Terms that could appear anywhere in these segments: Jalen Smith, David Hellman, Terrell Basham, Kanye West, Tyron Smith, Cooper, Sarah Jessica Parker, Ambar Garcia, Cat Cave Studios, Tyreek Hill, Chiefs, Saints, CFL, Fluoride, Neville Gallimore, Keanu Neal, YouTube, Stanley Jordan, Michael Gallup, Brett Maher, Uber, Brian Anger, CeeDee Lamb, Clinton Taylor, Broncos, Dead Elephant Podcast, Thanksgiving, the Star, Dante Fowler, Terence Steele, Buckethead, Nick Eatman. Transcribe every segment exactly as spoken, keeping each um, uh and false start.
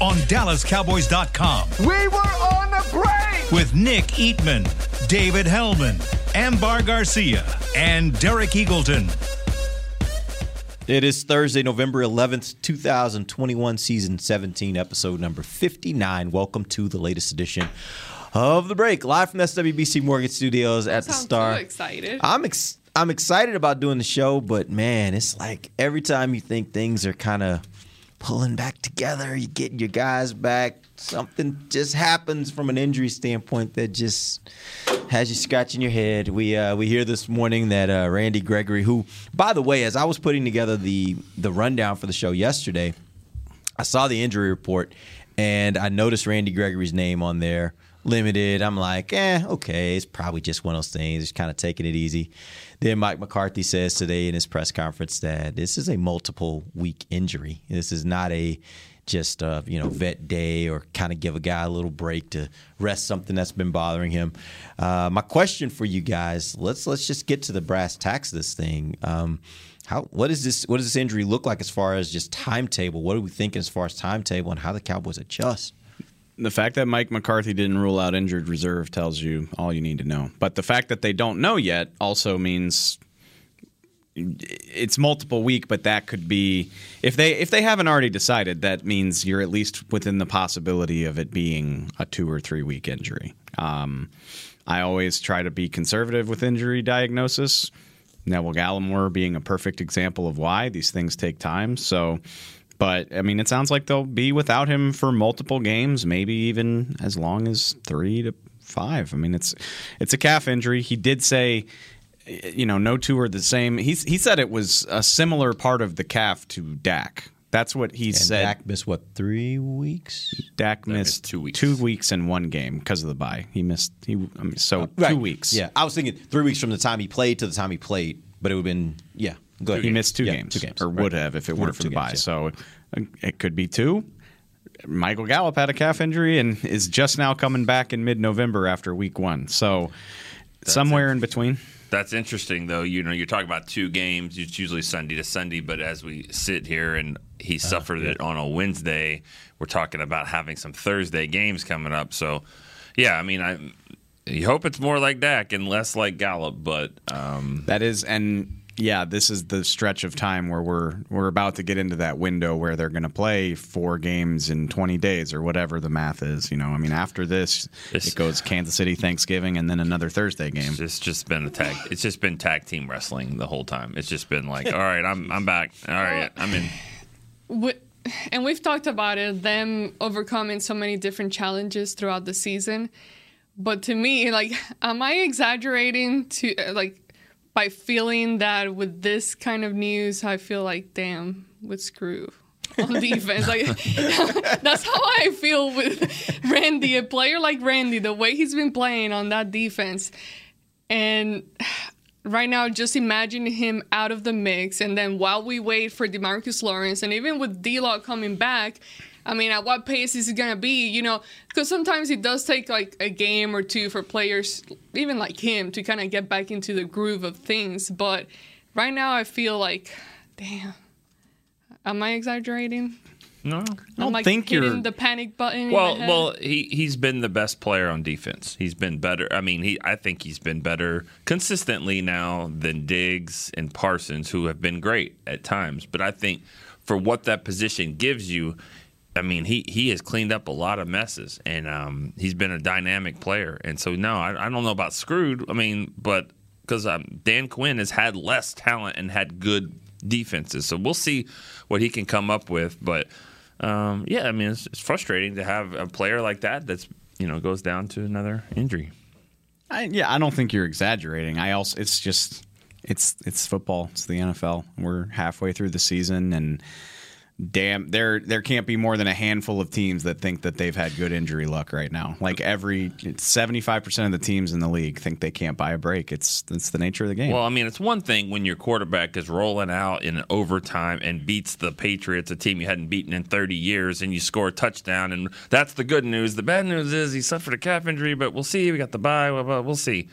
on Dallas Cowboys dot com. We were on the break! With Nick Eatman, David Hellman, Ambar Garcia, and Derek Eagleton. It is Thursday, November eleventh, twenty twenty-one, Season seventeen, Episode number fifty-nine. Welcome to the latest edition of The Break, live from S W B C Morgan Studios at the Star. I'm so excited. I'm, ex- I'm excited about doing the show, but man, it's like every time you think things are kind of pulling back together, you get your guys back, something just happens from an injury standpoint that just has you scratching your head. We uh, we hear this morning that uh, Randy Gregory, who, by the way, as I was putting together the the rundown for the show yesterday, I saw the injury report and I noticed Randy Gregory's name on there, limited. I'm like, eh, okay, it's probably just one of those things, just kind of taking it easy. Then Mike McCarthy says today in his press conference that this is a multiple week injury. This is not a just a, you know, vet day or kind of give a guy a little break to rest something that's been bothering him. Uh, my question for you guys, let's let's just get to the brass tacks of this thing. Um, how what is this what does this injury look like as far as just timetable? What are we thinking as far as timetable and how the Cowboys adjust? The fact that Mike McCarthy didn't rule out injured reserve tells you all you need to know. But the fact that they don't know yet also means it's multiple week, but that could be if they if they haven't already decided, that means you're at least within the possibility of it being a two or three week injury. Um, I always try to be conservative with injury diagnosis. Neville Gallimore being a perfect example of why these things take time. So. But, I mean, it sounds like they'll be without him for multiple games, maybe even as long as three to five. I mean, it's it's a calf injury. He did say, you know, no two are the same. He, he said it was a similar part of the calf to Dak. That's what he and said. Dak missed, what, three weeks? Dak missed, missed two weeks two weeks in one game because of the bye. He missed he I mean, so right. two weeks. Yeah, I was thinking three weeks from the time he played to the time he played, but it would have been, yeah. Go he games. missed two, yeah, games, two games, or would right. have if it weren't for the bye. Yeah. So it could be two. Michael Gallup had a calf injury and is just now coming back in mid-November after week one. So that's somewhere in between. That's interesting, though. You know, you're talking about two games. It's usually Sunday to Sunday, but as we sit here and he suffered uh, yeah. it on a Wednesday, we're talking about having some Thursday games coming up. So, yeah, I mean, I you hope it's more like Dak and less like Gallup, but um, that is and. Yeah, this is the stretch of time where we're we're about to get into that window where they're going to play four games in twenty days or whatever the math is. You know, I mean, after this, it's, it goes Kansas City, Thanksgiving, and then another Thursday game. It's just been a tag. It's just been tag team wrestling the whole time. It's just been like, all right, I'm I'm back. All right, I'm in. And we've talked about it, them overcoming so many different challenges throughout the season. But to me, like, am I exaggerating to like? By feeling that with this kind of news, I feel like, damn, with Screw on defense. Like that's how I feel with Randy, a player like Randy, the way he's been playing on that defense. And right now, just imagine him out of the mix. And then while we wait for DeMarcus Lawrence, and even with D-Law coming back, I mean, at what pace is it going to be, you know? Because sometimes it does take, like, a game or two for players, even like him, to kind of get back into the groove of things. But right now I feel like, damn, am I exaggerating? No. I don't I'm, like, think hitting you're... the panic button well, in my head. Well, he, he's been the best player on defense. He's been better. I mean, he I think he's been better consistently now than Diggs and Parsons, who have been great at times. But I think for what that position gives you, I mean, he, he has cleaned up a lot of messes, and um, he's been a dynamic player. And so, no, I, I don't know about Screwed. I mean, but because um, Dan Quinn has had less talent and had good defenses. So we'll see what he can come up with. But, um, yeah, I mean, it's, it's frustrating to have a player like that that's, you know, goes down to another injury. I, yeah, I don't think you're exaggerating. I also, it's just, it's, it's football. It's the N F L. We're halfway through the season, and damn, there there can't be more than a handful of teams that think that they've had good injury luck right now. Like every seventy-five percent of the teams in the league think they can't buy a break. It's it's the nature of the game. Well, I mean, it's one thing when your quarterback is rolling out in overtime and beats the Patriots, a team you hadn't beaten in thirty years, and you score a touchdown, and that's the good news. The bad news is he suffered a calf injury, but we'll see. We got the bye. We'll see.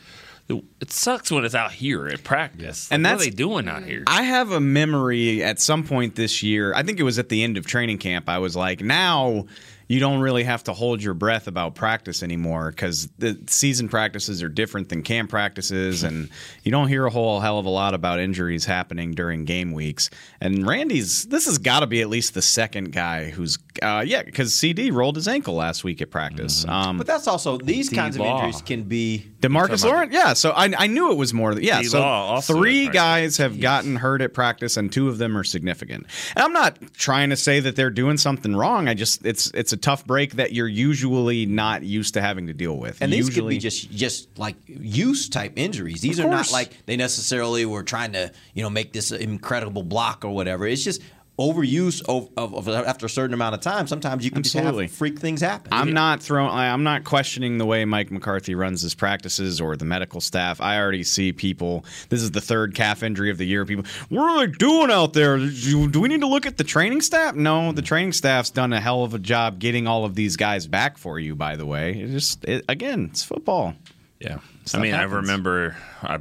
It sucks when it's out here at practice. Like, and that's, what are they doing out here? I have a memory at some point this year. I think it was at the end of training camp. I was like, now you don't really have to hold your breath about practice anymore because the season practices are different than camp practices, and you don't hear a whole hell of a lot about injuries happening during game weeks. And Randy's, this has got to be at least the second guy who's, uh, yeah, because C D rolled his ankle last week at practice. Mm-hmm. Um, but that's also, these D-Law. kinds of injuries can be. DeMarcus Lawrence, yeah, so I, I knew it was more. Yeah, D-Law so three guys have Jeez. gotten hurt at practice, and two of them are significant. And I'm not trying to say that they're doing something wrong. I just, it's, it's a tough break that you're usually not used to having to deal with. And usually, these could be just, just like use type injuries. These are not like they necessarily were trying to, you know, make this incredible block or whatever. It's just overuse of, of, of after a certain amount of time. Sometimes you can Absolutely. just have freak things happen. I'm yeah. not throwing. I'm not questioning the way Mike McCarthy runs his practices or the medical staff. I already see people. This is the third calf injury of the year. People, what are they doing out there? Do we need to look at the training staff? No, the training staff's done a hell of a job getting all of these guys back for you. By the way, it just it, again, it's football. Yeah. Stuff I mean, happens. I remember uh,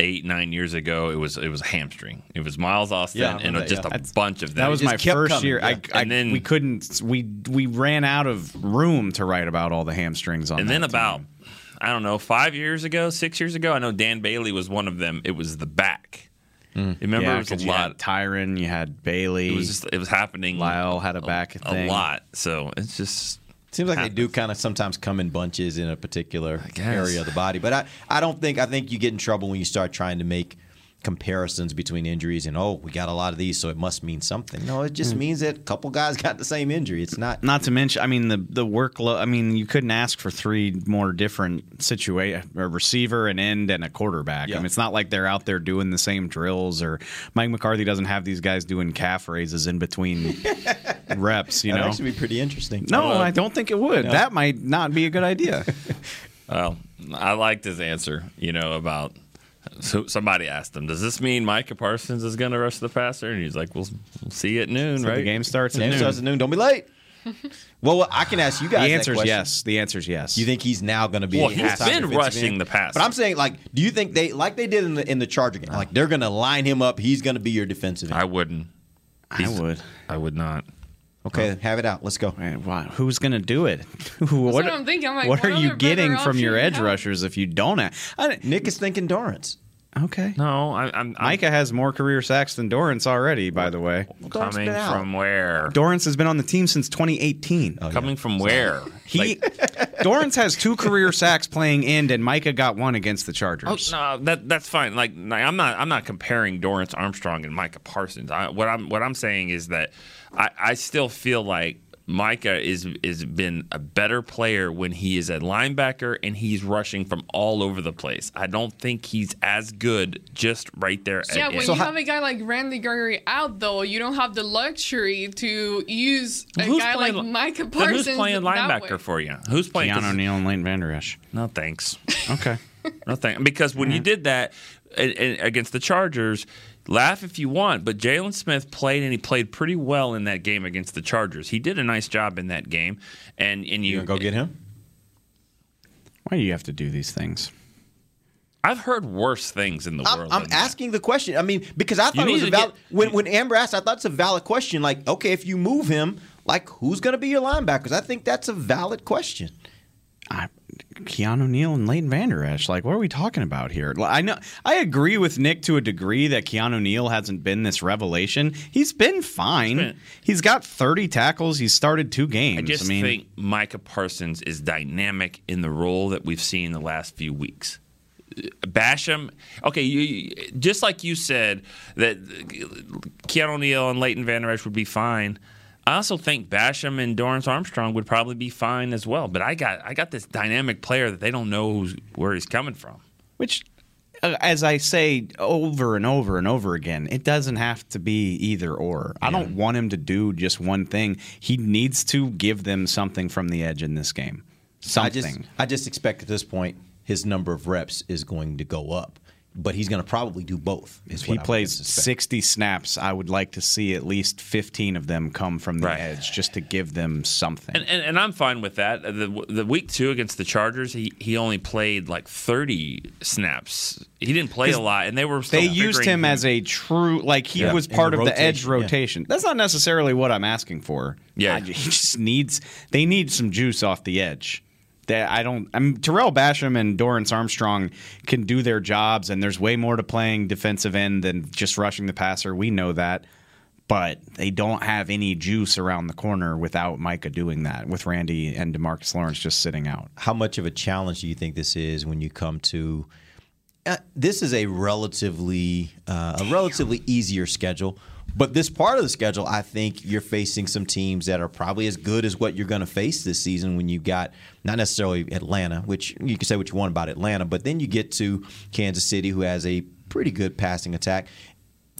eight, nine years ago, it was it was hamstring. It was Miles Austin yeah, and that, just yeah. a That's, bunch of them. That was my first coming. year. Yeah. I, and I, then we couldn't. We we ran out of room to write about all the hamstrings on. And that then about team. I don't know, five years ago, six years ago. I know Dan Bailey was one of them. It was the back. Mm. Remember, yeah, it was a you lot. Had Tyron, you had Bailey. It was just, it was happening. Lyle had a back a, thing. a lot. So it's just. Seems like they do kind of sometimes come in bunches in a particular area of the body. But I, I don't think – I think you get in trouble when you start trying to make comparisons between injuries and, oh, we got a lot of these, so it must mean something. No, it just mm. means that a couple guys got the same injury. It's not – Not to mention, I mean, the, the workload – I mean, you couldn't ask for three more different situations – a receiver, an end, and a quarterback. Yeah. I mean, it's not like they're out there doing the same drills, or Mike McCarthy doesn't have these guys doing calf raises in between – reps, you That'd know. That actually be pretty interesting. No, uh, I don't think it would. No. That might not be a good idea. Well, I liked his answer, you know, about so somebody asked him, does this mean Micah Parsons is going to rush the passer? And he's like, we'll, we'll see you at noon, so right? The game starts at noon. Game starts at noon. Don't be late. Well, I can ask you guys. The answer is yes. The answer is yes. You think he's now going to be? Well, he's been rushing the pass. But I'm saying, like, do you think they, like they did in the in the Charger game, like they're going to line him up? He's going to be your defensive end. I wouldn't. He's, I would. I would not. Okay, oh. have it out. Let's go. Man, wow. Who's going to do it? what, what I'm thinking. I'm like, what, what are you getting from your edge have? rushers if you don't? Have, I, Nick is thinking Dorrance. Okay. No, I, I'm. Micah I'm, has more career sacks than Dorrance already. By the way, coming from where? Dorrance has been on the team since twenty eighteen. Oh, coming yeah. from where? He Dorrance has two career sacks playing end, and Micah got one against the Chargers. Oh, no, that that's fine. Like, like I'm not. I'm not comparing Dorrance Armstrong and Micah Parsons. I, what I'm. What I'm saying is that I, I still feel like Micah is is been a better player when he is a linebacker and he's rushing from all over the place. I don't think he's as good just right there. So at yeah, end. when so you how, have a guy like Randy Gregory out, though, you don't have the luxury to use a guy playing, like Micah Parsons. Who's playing linebacker for you? Who's playing? Keanu Neal and Leighton Vander Esch. No thanks. Okay. No thanks. Because when yeah. you did that against the Chargers. Laugh if you want, but Jalen Smith played, and he played pretty well in that game against the Chargers. He did a nice job in that game. And, and you, you gonna go get him? Why do you have to do these things? I've heard worse things in the I'm, world. I'm asking that. the question. I mean, because I thought you it was a valid – when, when Amber asked, I thought it's a valid question. Like, okay, if you move him, like, who's going to be your linebackers? I think that's a valid question. I Keanu Neal and Leighton Vander Esch. Like, what are we talking about here? I know I agree with Nick to a degree that Keanu Neal hasn't been this revelation. He's been fine. He's, been, he's got thirty tackles. He's started two games. I just I mean, think Micah Parsons is dynamic in the role that we've seen the last few weeks. Basham, okay, you, just like you said that Keanu Neal and Leighton Vander Esch would be fine. I also think Basham and Dorrance Armstrong would probably be fine as well. But I got I got this dynamic player that they don't know who's, where he's coming from. Which as I say over and over and over again, it doesn't have to be either or. Yeah. I don't want him to do just one thing. He needs to give them something from the edge in this game. Something. I just, I just expect at this point his number of reps is going to go up. But he's going to probably do both. If he plays sixty snaps, I would like to see at least fifteen of them come from the right. edge just to give them something. And, and, and I'm fine with that. The, the week two against the Chargers, he, he only played like thirty snaps. He didn't play a lot, and they were still They used him as a true – like he yeah, was part of rotation, the edge rotation. Yeah. That's not necessarily what I'm asking for. Yeah, I, he just needs – they need some juice off the edge. That I don't. I mean, Terrell Basham and Dorrance Armstrong can do their jobs, and there's way more to playing defensive end than just rushing the passer. We know that, but they don't have any juice around the corner without Micah doing that. With Randy and DeMarcus Lawrence just sitting out, how much of a challenge do you think this is when you come to? Uh, this is a relatively uh, a relatively easier schedule. But this part of the schedule, I think you're facing some teams that are probably as good as what you're going to face this season when you've got not necessarily Atlanta, which you can say what you want about Atlanta, but then you get to Kansas City, who has a pretty good passing attack.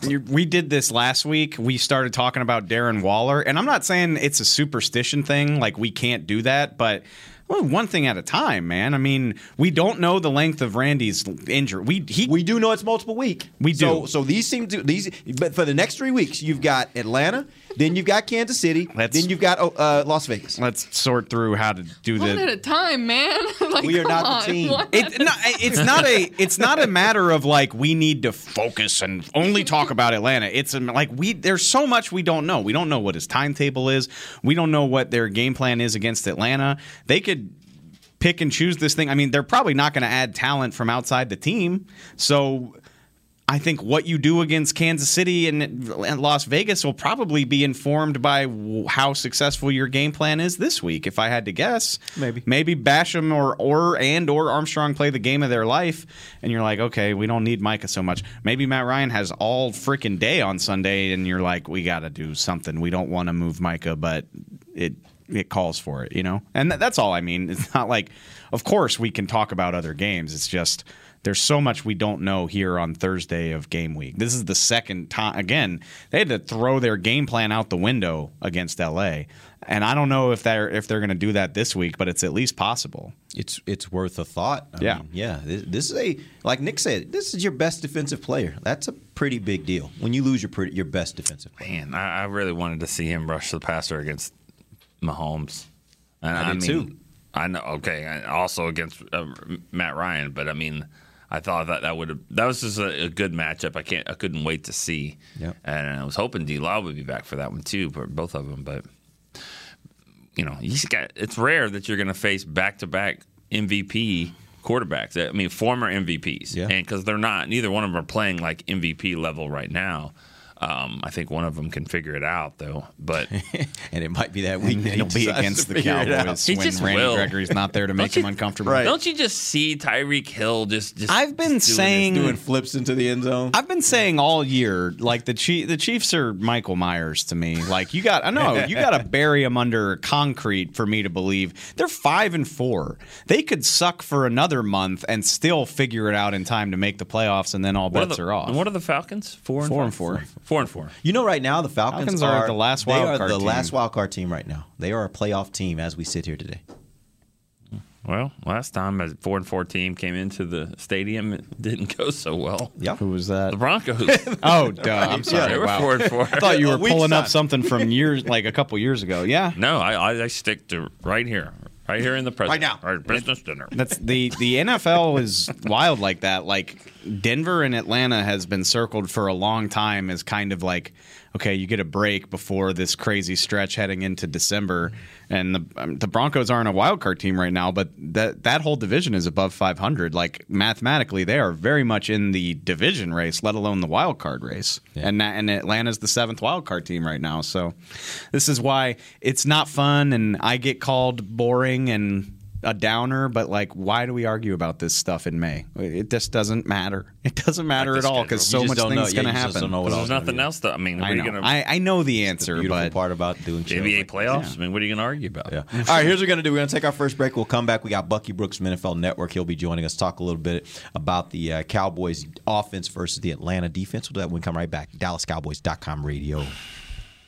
We did this last week. We started talking about Darren Waller, and I'm not saying it's a superstition thing, like we can't do that, but well, one thing at a time, man. I mean, we don't know the length of Randy's injury. We he, we do know it's multiple week. We do. So, so these seem to these, but for the next three weeks, you've got Atlanta, then you've got Kansas City, let's, then you've got uh, Las Vegas. Let's sort through how to do this. One at a time, man. Like, we are not on, the team. It, no, it's not a it's not a matter of like we need to focus and only talk about Atlanta. It's like we there's so much we don't know. We don't know what his timetable is. We don't know what their game plan is against Atlanta. They could pick and choose this thing. I mean, they're probably not going to add talent from outside the team. So I think what you do against Kansas City and Las Vegas will probably be informed by how successful your game plan is this week. If I had to guess, maybe maybe Basham or or and or Armstrong play the game of their life, and you're like, okay, we don't need Micah so much. Maybe Matt Ryan has all freaking day on Sunday, and you're like, we got to do something. We don't want to move Micah, but it. It calls for it, you know? And th- that's all I mean. It's not like, of course, we can talk about other games. It's just there's so much we don't know here on Thursday of game week. This is the second time. Again, they had to throw their game plan out the window against L A. And I don't know if they're if they're going to do that this week, but it's at least possible. It's it's worth a thought. I yeah. mean, yeah. This, this is a, like Nick said, this is your best defensive player. That's a pretty big deal when you lose your, pretty, your best defensive player. Man, I, I really wanted to see him rush the passer against Mahomes. And I, I mean, too. I know. Okay, also against uh, Matt Ryan, but I mean, I thought that that would that was just a, a good matchup. I can't. I couldn't wait to see. Yep. And I was hoping D. Lyle would be back for that one too, but both of them. But you know, he's got. It's rare that you're going to face back-to-back M V P quarterbacks. I mean, former M V Ps, yeah. And because they're not, neither one of them are playing like M V P level right now. Um, I think one of them can figure it out, though. But and it might be that week that he'll be against the Cowboys when Randy will. Gregory's not there to make you, him uncomfortable. Right. Don't you just see Tyreek Hill just, just I've been just doing saying this, doing flips into the end zone? I've been saying all year, like the Chief, the Chiefs are Michael Myers to me. Like you got, I know you got to bury them under concrete for me to believe they're five and four. They could suck for another month and still figure it out in time to make the playoffs, and then all what bets are, the, are off. And what are the Falcons? Four and four. Four and four. four. Four and four. You know, right now the Falcons, Falcons are, are the last wild card. They are the team. last wild card team right now. They are a playoff team as we sit here today. Well, last time a four and four team came into the stadium, it didn't go so well. Yep. Who was that? The Broncos. Oh, duh. I'm sorry. Yeah, they were wow. four and four. I thought you were pulling up something from years, like a couple years ago. Yeah. No, I, I stick to right here. Right here in the present. Right now. Our business dinner. That's the, the N F L is wild like that. Like, Denver and Atlanta has been circled for a long time as kind of like, okay, you get a break before this crazy stretch heading into December. And the um, the Broncos aren't a wild card team right now, but that that whole division is above five hundred. Like, mathematically, they are very much in the division race, let alone the wild card race. Yeah. And, and Atlanta's the seventh wild card team right now. So this is why it's not fun, and I get called boring, and a downer, but like, why do we argue about this stuff in May? It just doesn't matter. It doesn't matter like at all because so much things yeah, going to happen. There's nothing else. That, I mean, I know. Gonna, I, I know the answer. The beautiful but part about doing N B A playoffs. Yeah. I mean, what are you going to argue about? Yeah. All right, here's what we're going to do. We're going to take our first break. We'll come back. We got Bucky Brooks from N F L Network. He'll be joining us. Talk a little bit about the uh, Cowboys offense versus the Atlanta defense. We'll do that when we come right back. Dallas Cowboys dot com radio.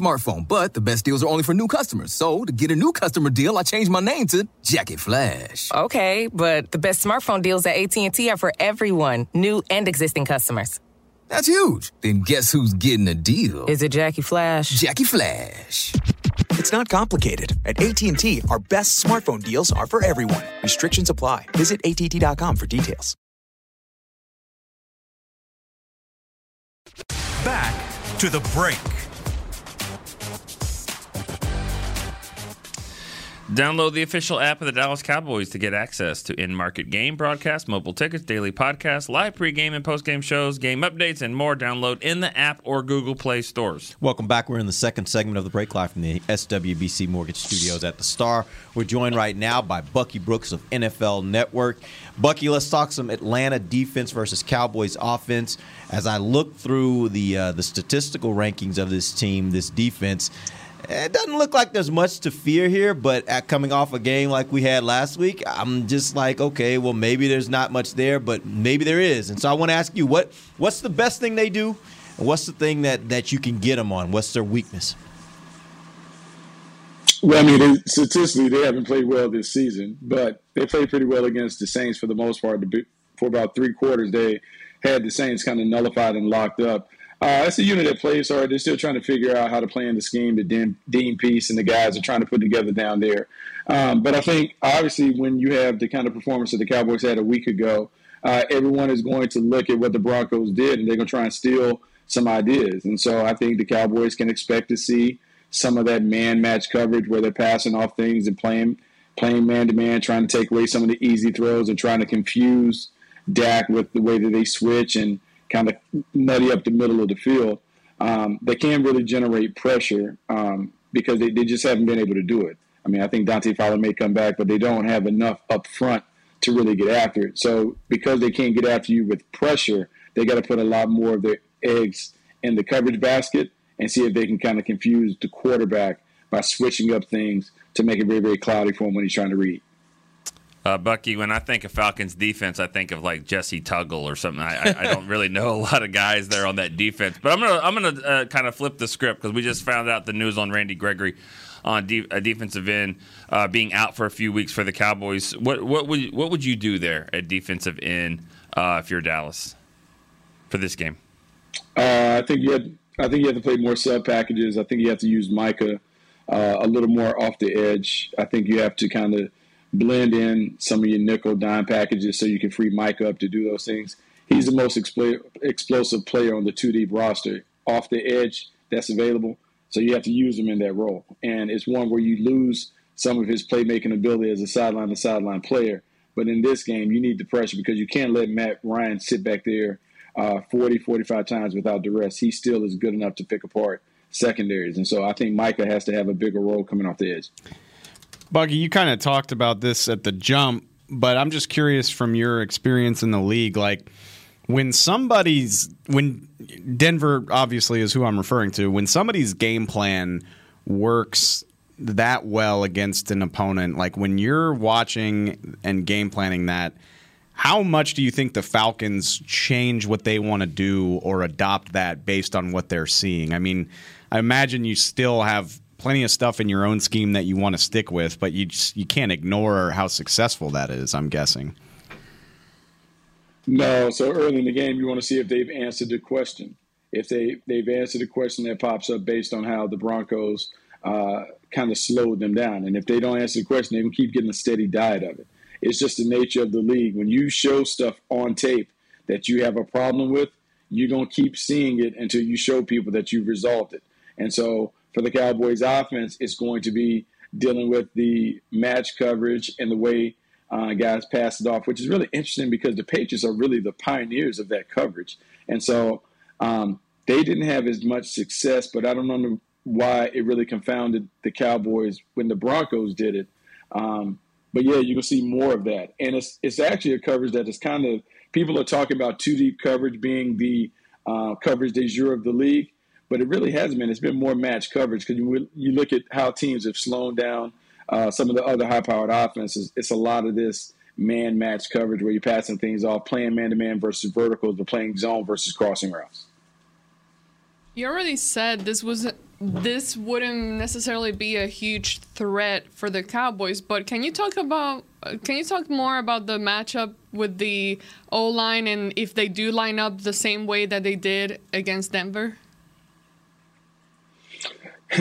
smartphone, but the best deals are only for new customers. So to get a new customer deal, I changed my name to Jackie Flash. Okay, but the best smartphone deals at A T and T are for everyone, new and existing customers. That's huge. Then guess who's getting a deal? Is it Jackie Flash? Jackie Flash. It's not complicated. At A T and T, our best smartphone deals are for everyone. Restrictions apply. Visit A T T dot com for details. Back to the break. Download the official app of the Dallas Cowboys to get access to in-market game broadcasts, mobile tickets, daily podcasts, live pregame and postgame shows, game updates, and more. Download in the app or Google Play stores. Welcome back. We're in the second segment of the break, live from the S W B C Morgan Studios at the Star. We're joined right now by Bucky Brooks of N F L Network. Bucky, let's talk some Atlanta defense versus Cowboys offense. As I look through the uh, the statistical rankings of this team, this defense, it doesn't look like there's much to fear here, but at coming off a game like we had last week, I'm just like, okay, well, maybe there's not much there, but maybe there is. And so I want to ask you, what what's the best thing they do, and what's the thing that, that you can get them on? What's their weakness? Well, I mean, they, statistically, they haven't played well this season, but they played pretty well against the Saints for the most part. For about three quarters, they had the Saints kind of nullified and locked up. Uh, that's a unit that plays hard. They're still trying to figure out how to play in the scheme that Dean, Dean Peace and the guys are trying to put together down there. Um, but I think, obviously, when you have the kind of performance that the Cowboys had a week ago, uh, everyone is going to look at what the Broncos did, and they're going to try and steal some ideas. And so I think the Cowboys can expect to see some of that man-match coverage where they're passing off things and playing, playing man-to-man, trying to take away some of the easy throws and trying to confuse Dak with the way that they switch and kind of nutty up the middle of the field. Um, they can really generate pressure um, because they, they just haven't been able to do it. I mean, I think Dante Fowler may come back, but they don't have enough up front to really get after it. So because they can't get after you with pressure, they got to put a lot more of their eggs in the coverage basket and see if they can kind of confuse the quarterback by switching up things to make it very, very cloudy for him when he's trying to read. Uh, Bucky, when I think of Falcons defense, I think of like Jesse Tuggle or something. I, I, I don't really know a lot of guys there on that defense. But I'm gonna I'm gonna uh, kind of flip the script because we just found out the news on Randy Gregory on de- a defensive end uh, being out for a few weeks for the Cowboys. What what would what would you do there at defensive end uh, if you're Dallas for this game? Uh, I think you have, I think you have to play more sub packages. I think you have to use Micah uh, a little more off the edge. I think you have to kind of blend in some of your nickel dime packages so you can free Mike up to do those things. He's the most expl- explosive player on the two deep roster. Off the edge, that's available. So you have to use him in that role. And it's one where you lose some of his playmaking ability as a sideline-to-sideline player. But in this game, you need the pressure because you can't let Matt Ryan sit back there uh, forty, forty-five times without duress. He still is good enough to pick apart secondaries. And so I think Micah has to have a bigger role coming off the edge. Bucky, you kind of talked about this at the jump, but I'm just curious from your experience in the league, like when somebody's – when Denver obviously is who I'm referring to. When somebody's game plan works that well against an opponent, like when you're watching and game planning that, how much do you think the Falcons change what they want to do or adopt that based on what they're seeing? I mean, I imagine you still have plenty of stuff in your own scheme that you want to stick with, but you just, you can't ignore how successful that is, I'm guessing. No, so early in the game, you want to see if they've answered the question. If they, they've answered the question that pops up based on how the Broncos uh, kind of slowed them down. And if they don't answer the question, they can keep getting a steady diet of it. It's just the nature of the league. When you show stuff on tape that you have a problem with, you're going to keep seeing it until you show people that you've resolved it. And so for the Cowboys offense, it's going to be dealing with the match coverage and the way uh, guys pass it off, which is really interesting because the Patriots are really the pioneers of that coverage. And so um, they didn't have as much success, but I don't know why it really confounded the Cowboys when the Broncos did it. Um, but, yeah, you can see more of that. And it's it's actually a coverage that is kind of – people are talking about two-deep coverage being the uh, coverage de jure of the league. But it really hasn't been. It's been more match coverage because you, you look at how teams have slowed down uh, some of the other high-powered offenses. It's a lot of this man-match coverage where you're passing things off, playing man-to-man versus verticals, but playing zone versus crossing routes. You already said this was this wouldn't necessarily be a huge threat for the Cowboys, but can you talk about can you talk more about the matchup with the O-line and if they do line up the same way that they did against Denver?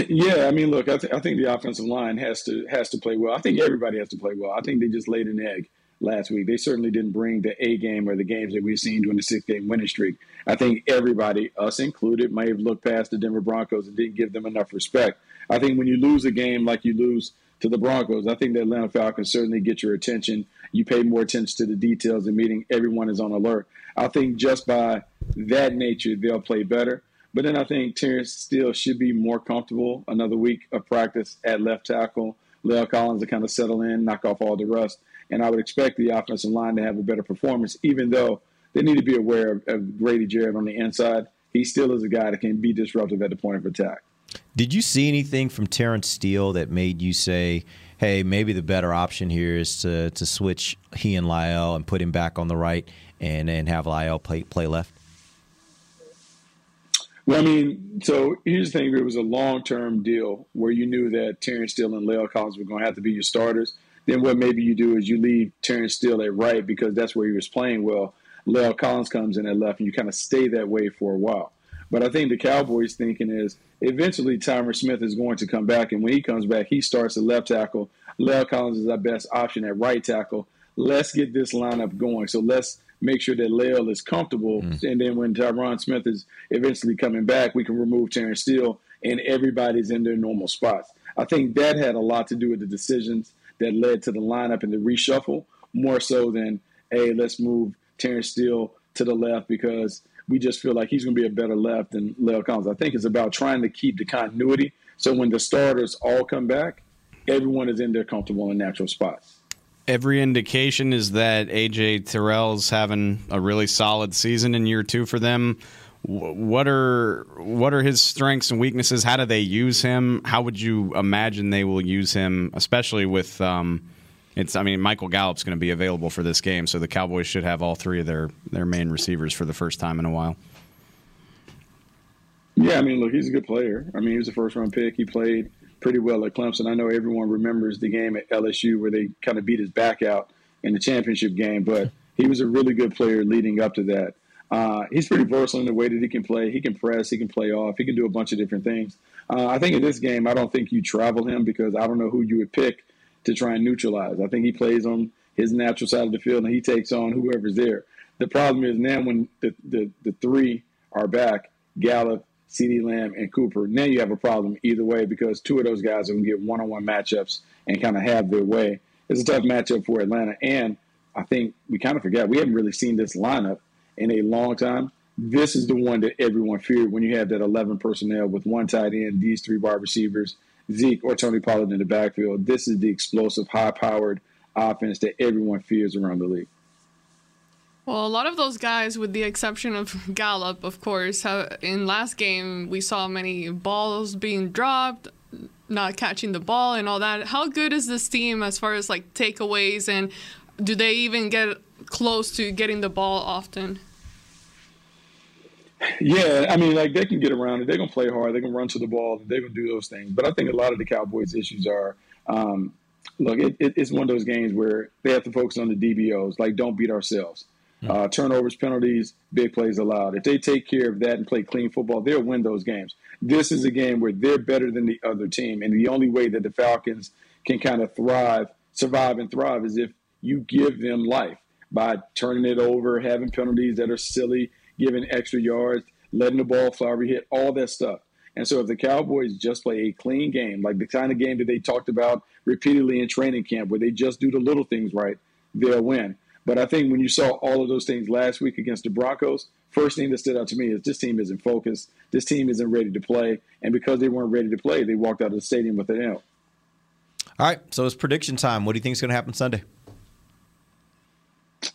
Yeah, I mean, look, I, th- I think the offensive line has to has to play well. I think everybody has to play well. I think they just laid an egg last week. They certainly didn't bring the A game or the games that we've seen during the six-game winning streak. I think everybody, us included, may have looked past the Denver Broncos and didn't give them enough respect. I think when you lose a game like you lose to the Broncos, I think the Atlanta Falcons certainly get your attention. You pay more attention to the details in the meeting. Everyone is on alert. I think just by that nature, they'll play better. But then I think Terence Steele should be more comfortable another week of practice at left tackle. La'el Collins to kind of settle in, knock off all the rust. And I would expect the offensive line to have a better performance, even though they need to be aware of, of Grady Jarrett on the inside. He still is a guy that can be disruptive at the point of attack. Did you see anything from Terence Steele that made you say, hey, maybe the better option here is to, to switch he and Lyle and put him back on the right and, and have Lyle play, play left? Well, I mean, so here's the thing. It was a long-term deal where you knew that Terence Steele and La'el Collins were going to have to be your starters. Then what maybe you do is you leave Terence Steele at right because that's where he was playing well. La'el Collins comes in at left, and you kind of stay that way for a while. But I think the Cowboys' thinking is eventually Tyron Smith is going to come back, and when he comes back, he starts at left tackle. La'el Collins is our best option at right tackle. Let's get this lineup going. So let's make sure that La'el is comfortable, mm. and then when Tyron Smith is eventually coming back, we can remove Terence Steele, and everybody's in their normal spots. I think that had a lot to do with the decisions that led to the lineup and the reshuffle, more so than, hey, let's move Terence Steele to the left because we just feel like he's going to be a better left than La'el Collins. I think it's about trying to keep the continuity so when the starters all come back, everyone is in their comfortable and natural spots. Every indication is that A J. Terrell's having a really solid season in year two for them. What are what are his strengths and weaknesses? How do they use him? How would you imagine they will use him, especially with um, it's? I mean, Michael Gallup's going to be available for this game, so the Cowboys should have all three of their, their main receivers for the first time in a while. Yeah, I mean, look, he's a good player. I mean, he was a first-round pick. He played pretty well at Clemson. I know everyone remembers the game at L S U where they kind of beat his back out in the championship game, but he was a really good player leading up to that. Uh, he's pretty versatile in the way that he can play. He can press. He can play off. He can do a bunch of different things. Uh, I think in this game, I don't think you travel him because I don't know who you would pick to try and neutralize. I think he plays on his natural side of the field, and he takes on whoever's there. The problem is now when the, the, the three are back, Gallup, CeeDee Lamb, and Cooper, now you have a problem either way because two of those guys are going to get one-on-one matchups and kind of have their way. It's a tough matchup for Atlanta, and I think we kind of forgot we haven't really seen this lineup in a long time. This is the one that everyone feared when you had that eleven personnel with one tight end, these three wide receivers, Zeke or Tony Pollard in the backfield. This is the explosive, high-powered offense that everyone fears around the league. Well, a lot of those guys, with the exception of Gallup, of course, have, in last game, we saw many balls being dropped, not catching the ball and all that. How good is this team as far as like takeaways, and do they even get close to getting the ball often? Yeah, I mean, like they can get around it. They're going to play hard. They're going to run to the ball. They're going to do those things. But I think a lot of the Cowboys' issues are um, look, it, it, it's one of those games where they have to focus on the D B Os, like don't beat ourselves. Uh, turnovers, penalties, big plays allowed. If they take care of that and play clean football, they'll win those games. This is a game where they're better than the other team, and the only way that the Falcons can kind of thrive, survive and thrive is if you give them life by turning it over, having penalties that are silly, giving extra yards, letting the ball fly, hit, all that stuff. And so if the Cowboys just play a clean game, like the kind of game that they talked about repeatedly in training camp where they just do the little things right, they'll win. But I think when you saw all of those things last week against the Broncos, first thing that stood out to me is this team isn't focused. This team isn't ready to play. And because they weren't ready to play, they walked out of the stadium with an L. All right, so it's prediction time. What do you think is going to happen Sunday?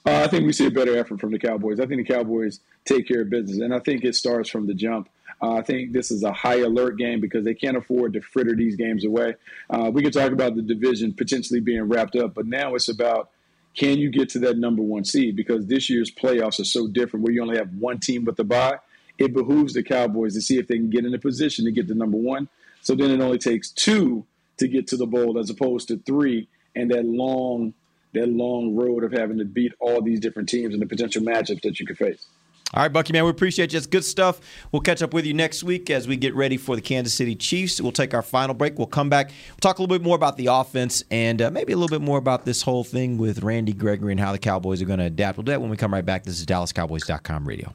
Uh, I think we see a better effort from the Cowboys. I think the Cowboys take care of business, and I think it starts from the jump. Uh, I think this is a high-alert game because they can't afford to fritter these games away. Uh, we can talk about the division potentially being wrapped up, but now it's about – can you get to that number one seed? Because this year's playoffs are so different where you only have one team with the bye. It behooves the Cowboys to see if they can get in a position to get to number one. So then it only takes two to get to the bowl as opposed to three, and that long that long road of having to beat all these different teams and the potential matchups that you could face. All right, Bucky, man, we appreciate you. It's good stuff. We'll catch up with you next week as we get ready for the Kansas City Chiefs. We'll take our final break. We'll come back. We'll talk a little bit more about the offense and uh, maybe a little bit more about this whole thing with Randy Gregory and how the Cowboys are going to adapt. We'll do that when we come right back. This is Dallas Cowboys dot com radio.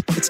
It's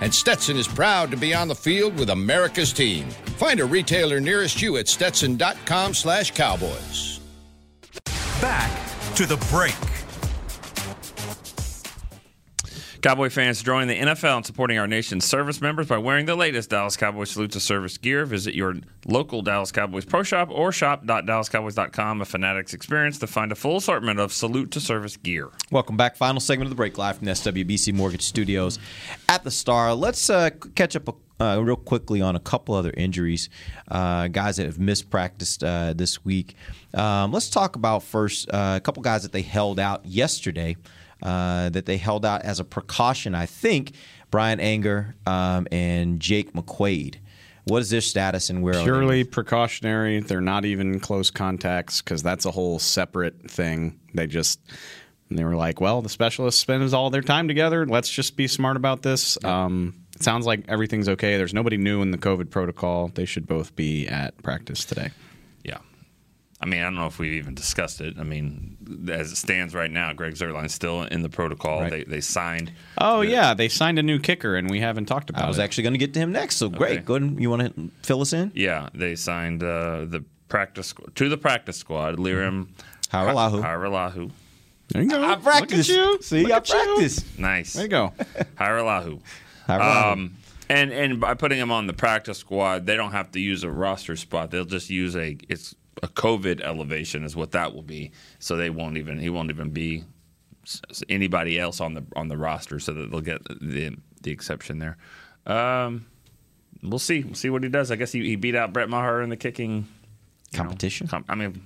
and Stetson is proud to be on the field with America's team. Find a retailer nearest you at stetson.com slash cowboys. Back to the break. Cowboy fans, join the N F L and supporting our nation's service members by wearing the latest Dallas Cowboys Salute to Service gear. Visit your local Dallas Cowboys Pro Shop or shop dot dallas cowboys dot com, a Fanatics experience, to find a full assortment of Salute to Service gear. Welcome back. Final segment of the break, live from the S W B C Morgan Studios at the Star. Let's uh, catch up a uh, real quickly on a couple other injuries, uh, guys that have missed practice uh, this week. Um, let's talk about first uh, a couple guys that they held out yesterday, uh, that they held out as a precaution, I think, Brian Anger um, and Jake McQuaid. What is their status and where? Purely precautionary. They're not even close contacts because that's a whole separate thing. They just they were like, well, the specialists spend all their time together. Let's just be smart about this. Um, it sounds like everything's okay. There's nobody new in the COVID protocol. They should both be at practice today. Yeah. I mean, I don't know if we've even discussed it. I mean, as it stands right now, Greg Zuerlein's still in the protocol. Right. They they signed. Oh, the, yeah. They signed a new kicker, and we haven't talked about it. I was it. actually going to get to him next, so okay. Great. Go ahead. You want to fill us in? Yeah. They signed uh, the practice to the practice squad, Lirim Hajrullahu. Hajrullahu. There you go. I practiced. Look at you. See, Look I practiced. You. Nice. There you go. Hajrullahu. Hajrullahu. Um, and, and by putting him on the practice squad, they don't have to use a roster spot. They'll just use a – it's. A COVID elevation is what that will be, so they won't even he won't even be anybody else on the on the roster, so that they'll get the the exception there. Um, we'll see, we'll see what he does. I guess he, he beat out Brett Maher in the kicking competition. You know, com- I mean,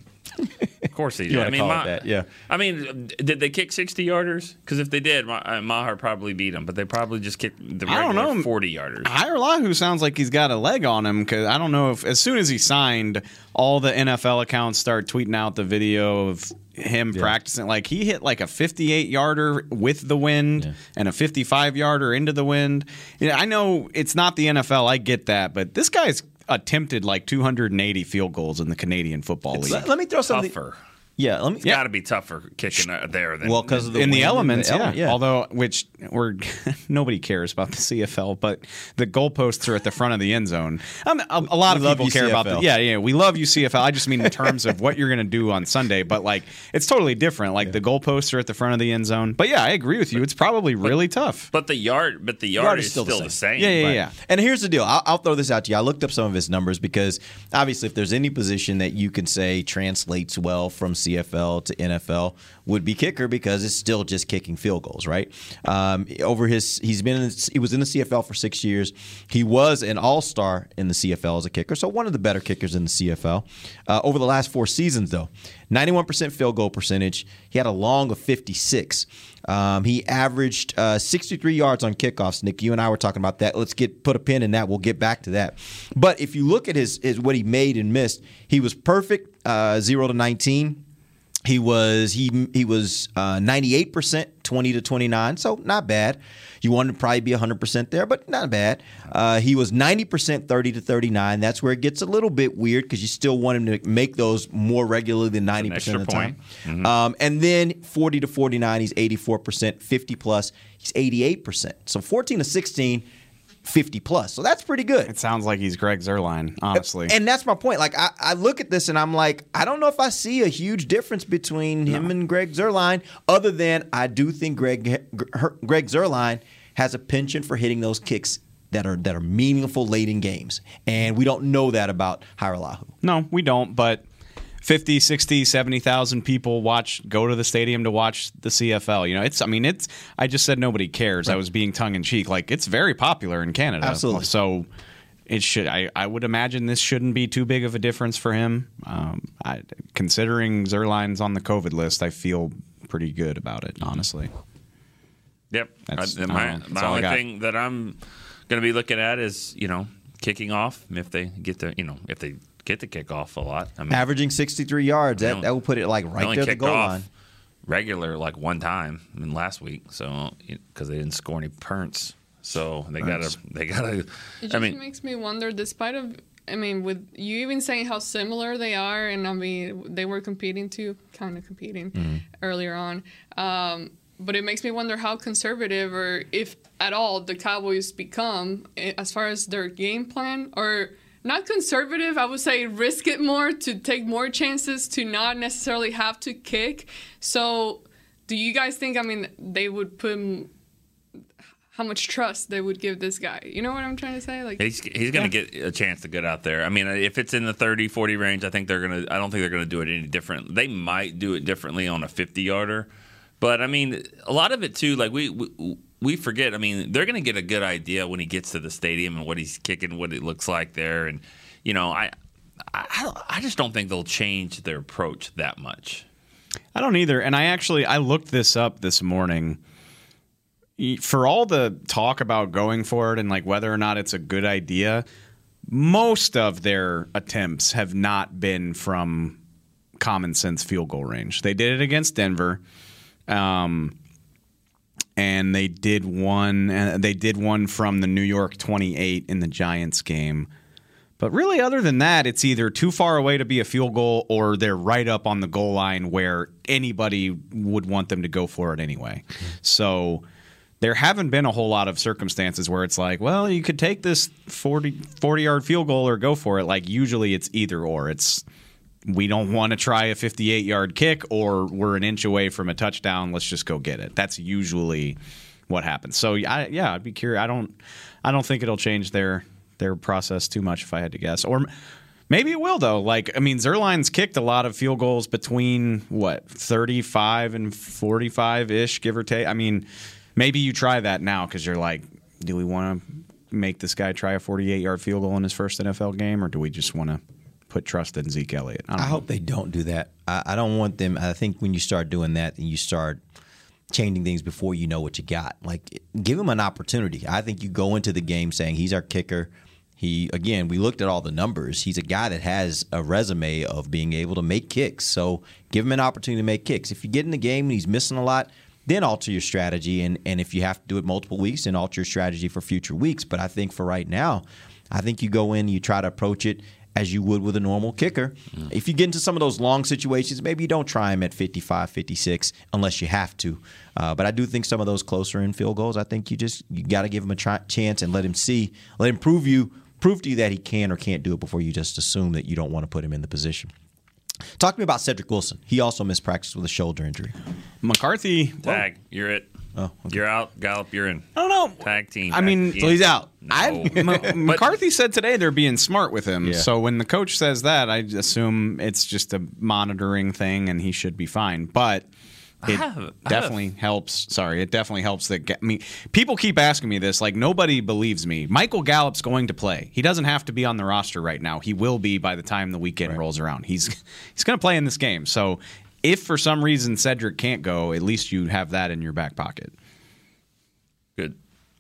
of course he did. I mean, Ma- that, yeah. I mean, did they kick sixty yarders? Because if they did, Ma- Maher probably beat him, but they probably just kicked the regular forty yarders. Hajrullahu sounds like he's got a leg on him, because I don't know if as soon as he signed. All the N F L accounts start tweeting out the video of him yeah. practicing. Like, he hit like a fifty-eight yarder with the wind yeah. and a fifty-five yarder into the wind. You know, I know it's not the N F L. I get that. But this guy's attempted like two hundred eighty field goals in the Canadian Football it's, League. Let me throw something. Tougher. Yeah, let me. It's yeah. got to be tougher kicking there than well, because of the in the elements. The element, yeah. yeah, although which we're nobody cares about the C F L, but the goalposts are at the front of the end zone. Um, a, a lot we of people care C F L. About that. Yeah, yeah, we love you, C F L. I just mean in terms of what you're going to do on Sunday, but like it's totally different. Like yeah. the goalposts are at the front of the end zone. But yeah, I agree with you. But, it's probably but, really tough. But the yard, but the yard, the yard is, is still, still the same. The same. Yeah, yeah, yeah. And here's the deal. I'll, I'll throw this out to you. I looked up some of his numbers because obviously, if there's any position that you can say translates well from C F L to N F L would be kicker, because it's still just kicking field goals, right? Um, over his, he's been in, he was in the C F L for six years. He was an all-star in the C F L as a kicker, so one of the better kickers in the C F L. Uh, over the last four seasons, though, ninety-one percent field goal percentage. He had a long of fifty-six. Um, he averaged uh, sixty-three yards on kickoffs. Nick, you and I were talking about that. Let's get put a pin in that. We'll get back to that. But if you look at his, his what he made and missed, he was perfect, uh, zero to nineteen. He was he he was uh, ninety-eight percent, twenty to twenty-nine, so not bad. You wanted to probably be one hundred percent there, but not bad. Uh, he was ninety percent, thirty to thirty-nine. That's where it gets a little bit weird, because you still want him to make those more regularly than ninety percent of the time. Mm-hmm. Um, and then forty to forty-nine, he's eighty-four percent, fifty plus, he's eighty-eight percent. So fourteen to sixteen. fifty plus. So that's pretty good. It sounds like he's Greg Zuerlein, honestly. And that's my point. Like, I, I look at this and I'm like, I don't know if I see a huge difference between him no. and Greg Zuerlein, other than I do think Greg Greg Zuerlein has a penchant for hitting those kicks that are that are meaningful late in games. And we don't know that about Hajrullahu. No, we don't, but fifty, sixty, seventy thousand people watch, go to the stadium to watch the C F L. You know, it's, I mean, it's, I just said nobody cares. Right. I was being tongue in cheek. Like, it's very popular in Canada. Absolutely. So it should, I, I would imagine this shouldn't be too big of a difference for him. Um, I, considering Zuerlein's on the COVID list, I feel pretty good about it, honestly. Yep. That's, I, my I that's my only thing that I'm going to be looking at is, you know, kicking off if they get the, you know, if they, get the kickoff a lot. I mean, averaging sixty-three yards. That, that will put it like right there at the goal line. Regular like one time I mean, last week, so because they didn't score any punts, so they gotta they gotta. It just I mean, makes me wonder. Despite of I mean, with you even saying how similar they are, and I mean they were competing too, kind of competing mm-hmm. earlier on. Um, But it makes me wonder how conservative, or if at all, the Cowboys become as far as their game plan, or. Not conservative, I would say risk it more, to take more chances, to not necessarily have to kick. So do you guys think, I mean, they would put him, how much trust they would give this guy? You know what I'm trying to say? Like He's, he's going to yeah. get a chance to get out there. I mean, if it's in the thirty, forty range, I think they're going to, I don't think they're going to do it any different. They might do it differently on a fifty-yarder. But, I mean, a lot of it, too, like we, we we forget, I mean, they're going to get a good idea when he gets to the stadium and what he's kicking, what it looks like there. And, you know, I I, I just don't think they'll change their approach that much. I don't either. And I actually, I looked this up this morning. For all the talk about going for it and like whether or not it's a good idea, most of their attempts have not been from common sense field goal range. They did it against Denver, um, and they did one. Uh, they did one from the New York twenty-eight in the Giants game. But really, other than that, it's either too far away to be a field goal or they're right up on the goal line where anybody would want them to go for it anyway. So there haven't been a whole lot of circumstances where it's like, well, you could take this forty, forty-yard field goal or go for it. Like, usually it's either or. It's we don't want to try a fifty-eight-yard kick or we're an inch away from a touchdown. Let's just go get it. That's usually what happens. So, I, yeah, I'd be curious. I don't, I don't think it'll change their – their process too much if I had to guess. Or maybe it will, though. Like, I mean, Zuerlein's kicked a lot of field goals between, what, thirty-five and forty-five-ish, give or take. I mean, maybe you try that now because you're like, do we want to make this guy try a forty-eight-yard field goal in his first N F L game, or do we just want to put trust in Zeke Elliott? I, don't I hope they don't do that. I, I don't want them. I think when you start doing that and you start changing things before you know what you got, like, give him an opportunity. I think you go into the game saying he's our kicker. He, again, we looked at all the numbers. He's a guy that has a resume of being able to make kicks. So give him an opportunity to make kicks. If you get in the game and he's missing a lot, then alter your strategy. And, and if you have to do it multiple weeks, then alter your strategy for future weeks. But I think for right now, I think you go in and you try to approach it as you would with a normal kicker. Mm. If you get into some of those long situations, maybe you don't try him at fifty-five, fifty-six unless you have to. Uh, but I do think some of those closer in field goals, I think you just you got to give him a try- chance and let him see, let him prove you, prove to you that he can or can't do it before you just assume that you don't want to put him in the position. Talk to me about Cedric Wilson. He also missed practice with a shoulder injury. McCarthy. Tag, whoa. You're it. Oh, okay. You're out. Gallup, you're in. I don't know. Tag team. I tag mean, team. So he's out. No. I, M- McCarthy said today they're being smart with him. Yeah. So when the coach says that, I assume it's just a monitoring thing and he should be fine. But it have, definitely helps. Sorry, it definitely helps that. I mean, people keep asking me this. Like, nobody believes me. Michael Gallup's going to play. He doesn't have to be on the roster right now. He will be by the time the weekend right. rolls around. He's he's going to play in this game. So if for some reason Cedric can't go, at least you have that in your back pocket. Good.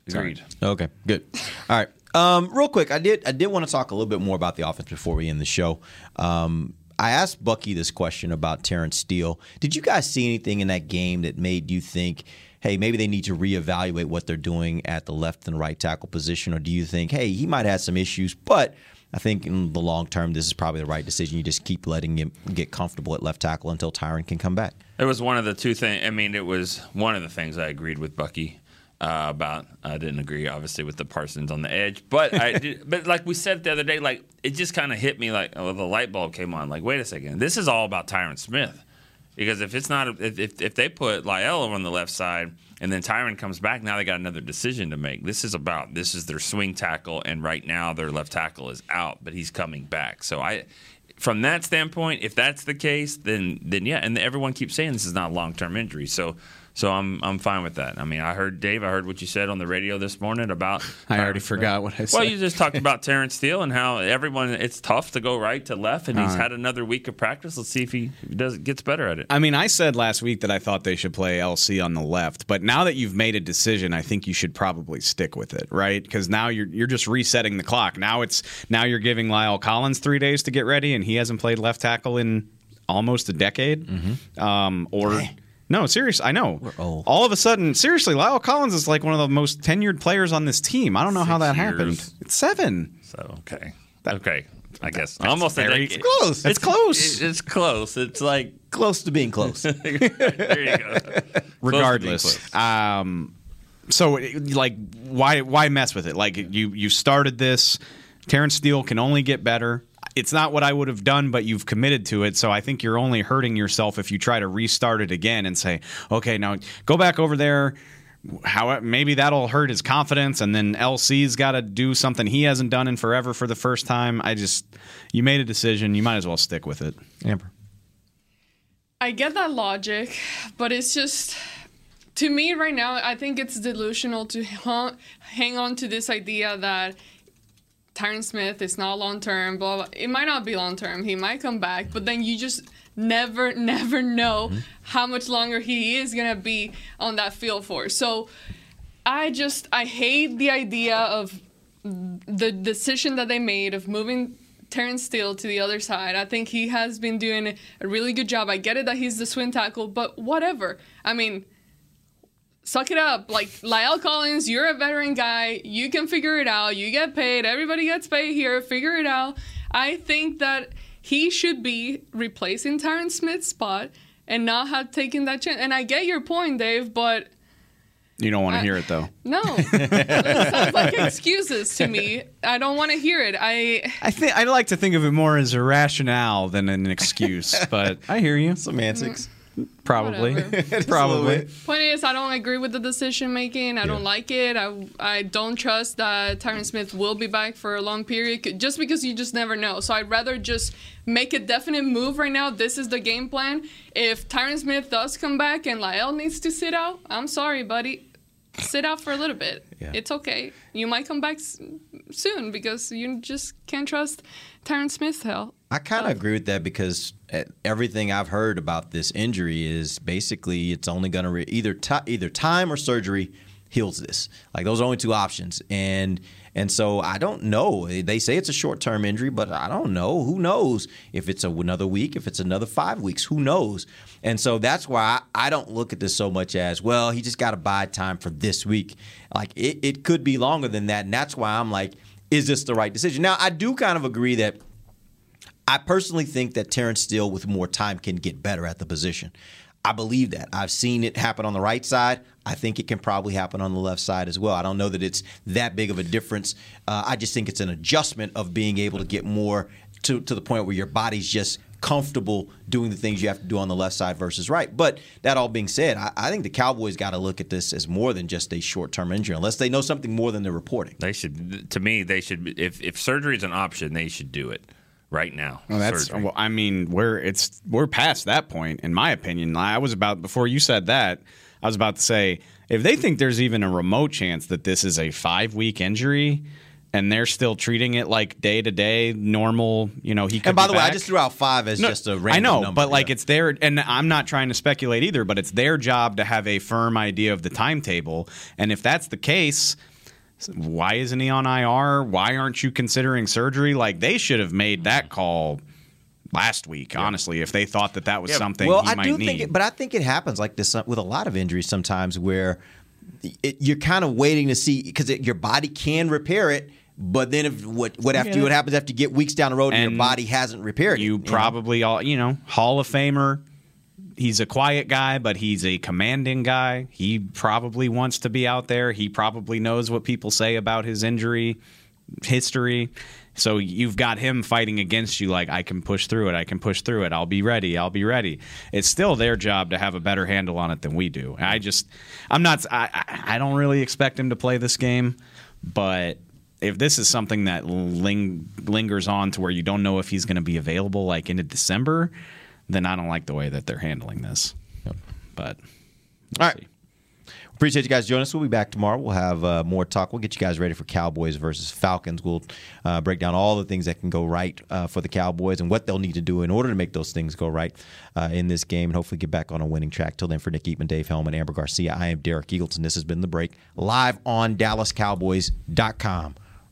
Agreed. Okay, good. All right. Um, real quick, I did I did want to talk a little bit more about the offense before we end the show. Um, I asked Bucky this question about Terence Steele. Did you guys see anything in that game that made you think, hey, maybe they need to reevaluate what they're doing at the left and right tackle position? Or do you think, hey, he might have some issues, but I think in the long term, this is probably the right decision. You just keep letting him get comfortable at left tackle until Tyron can come back. It was one of the two things. I mean, it was one of the things I agreed with Bucky uh, about. I didn't agree, obviously, with the Parsons on the edge. But I did, but like we said the other day, like it just kind of hit me like oh, the light bulb came on. Like, wait a second. This is all about Tyron Smith. Because if it's not if, if if they put La'el on the left side and then Tyron comes back, now they got another decision to make. This is about this is their swing tackle, and right now their left tackle is out, but he's coming back. So I, from that standpoint, if that's the case, then then yeah, and everyone keeps saying this is not a long-term injury. So so I'm I'm fine with that. I mean, I heard Dave, I heard what you said on the radio this morning about I already Tyron. forgot what I said. Well, you just talked about Terence Steele and how everyone it's tough to go right to left, and All he's right. had another week of practice. Let's see if he does gets better at it. I mean, I said last week that I thought they should play L C on the left, but now that you've made a decision, I think you should probably stick with it, right? Because now you're you're just resetting the clock. Now it's now you're giving La'el Collins three days to get ready, and he hasn't played left tackle in almost a decade. Mm-hmm. Um, or hey. No, seriously, I know. We're old. All of a sudden, seriously, La'el Collins is like one of the most tenured players on this team. I don't know Six how that years. happened. It's seven. So okay, that, okay, I guess that's almost a decade. It's close. It's, it's close. It's close. It's like close to being close. There you go. Close Regardless, close. Um, so like, why why mess with it? Like you you started this. Terence Steele can only get better. It's not what I would have done, but you've committed to it. So I think you're only hurting yourself if you try to restart it again and say, okay, now go back over there. How, maybe that'll hurt his confidence. And then L C's got to do something he hasn't done in forever for the first time. I just, you made a decision. You might as well stick with it. Amber. I get that logic, but it's just to me right now, I think it's delusional to hang on to this idea that Tyron Smith is not long-term, blah, blah. It might not be long-term. He might come back, but then you just never, never know mm-hmm. how much longer he is going to be on that field for. So I just, I hate the idea of the decision that they made of moving Terence Steele to the other side. I think he has been doing a really good job. I get it that he's the swing tackle, but whatever. I mean, suck it up. Like, La'el Collins, you're a veteran guy. You can figure it out. You get paid. Everybody gets paid here. Figure it out. I think that he should be replacing Tyron Smith's spot and not have taken that chance. And I get your point, Dave, but... You don't want to I, hear it, though. No. It sounds like excuses to me. I don't want to hear it. I I think I like to think of it more as a rationale than an excuse, but I hear you. Semantics. Probably. Probably. Point is, I don't agree with the decision-making. I yeah. don't like it. I, I don't trust that Tyron Smith will be back for a long period, just because you just never know. So I'd rather just make a definite move right now. This is the game plan. If Tyron Smith does come back and La'el needs to sit out, I'm sorry, buddy. Sit out for a little bit. Yeah. It's okay. You might come back s- soon because you just can't trust Tyron Smith's health. I kind of agree with that, because everything I've heard about this injury is basically it's only going to re- either t- either time or surgery heals this. Like, those are only two options, and and so I don't know. They say it's a short-term injury, but I don't know. Who knows if it's a, another week, if it's another five weeks? Who knows? And so that's why I, I don't look at this so much as, well, he just got to buy time for this week. Like, it, it could be longer than that, and that's why I'm like, is this the right decision? Now, I do kind of agree that I personally think that Terence Steele with more time can get better at the position. I believe that. I've seen it happen on the right side. I think it can probably happen on the left side as well. I don't know that it's that big of a difference. Uh, I just think it's an adjustment of being able to get more to, to the point where your body's just comfortable doing the things you have to do on the left side versus right. But that all being said, I, I think the Cowboys got to look at this as more than just a short-term injury, unless they know something more than they're reporting. They should. To me, they should. If, if surgery is an option, they should do it. Right now, well, that's surgery. Well, I mean, we're it's we're past that point, in my opinion. I was about before you said that. I was about to say, if they think there's even a remote chance that this is a five-week injury, and they're still treating it like day-to-day normal, you know, he could. And by be the back. way, I just threw out five as no, just a random. I know, number, but yeah. like it's their, and I'm not trying to speculate either, but it's their job to have a firm idea of the timetable, and if that's the case. Why isn't he on I R? Why aren't you considering surgery? Like, they should have made that call last week, yeah. honestly, if they thought that that was yeah. something well, he I might do need. Think it, but I think it happens like this with a lot of injuries sometimes, where it, you're kind of waiting to see, because your body can repair it. But then, if what what after yeah. what happens after you get weeks down the road and, and your body hasn't repaired you it? You probably know? all you know Hall of Famer. He's a quiet guy, but he's a commanding guy. He probably wants to be out there. He probably knows what people say about his injury history. So you've got him fighting against you like, I can push through it. I can push through it. I'll be ready. I'll be ready. It's still their job to have a better handle on it than we do. I just – I'm not – I I don't really expect him to play this game, but – if this is something that ling- lingers on to where you don't know if he's going to be available like into December – then I don't like the way that they're handling this. Yep. But we'll all see. Right. Appreciate you guys joining us. We'll be back tomorrow. We'll have uh, more talk. We'll get you guys ready for Cowboys versus Falcons. We'll uh, break down all the things that can go right uh, for the Cowboys and what they'll need to do in order to make those things go right uh, in this game, and hopefully get back on a winning track. Till then, for Nick Eatman, Dave Hellman, Amber Garcia, I am Derek Eagleton. This has been The Break, live on Dallas Cowboys dot com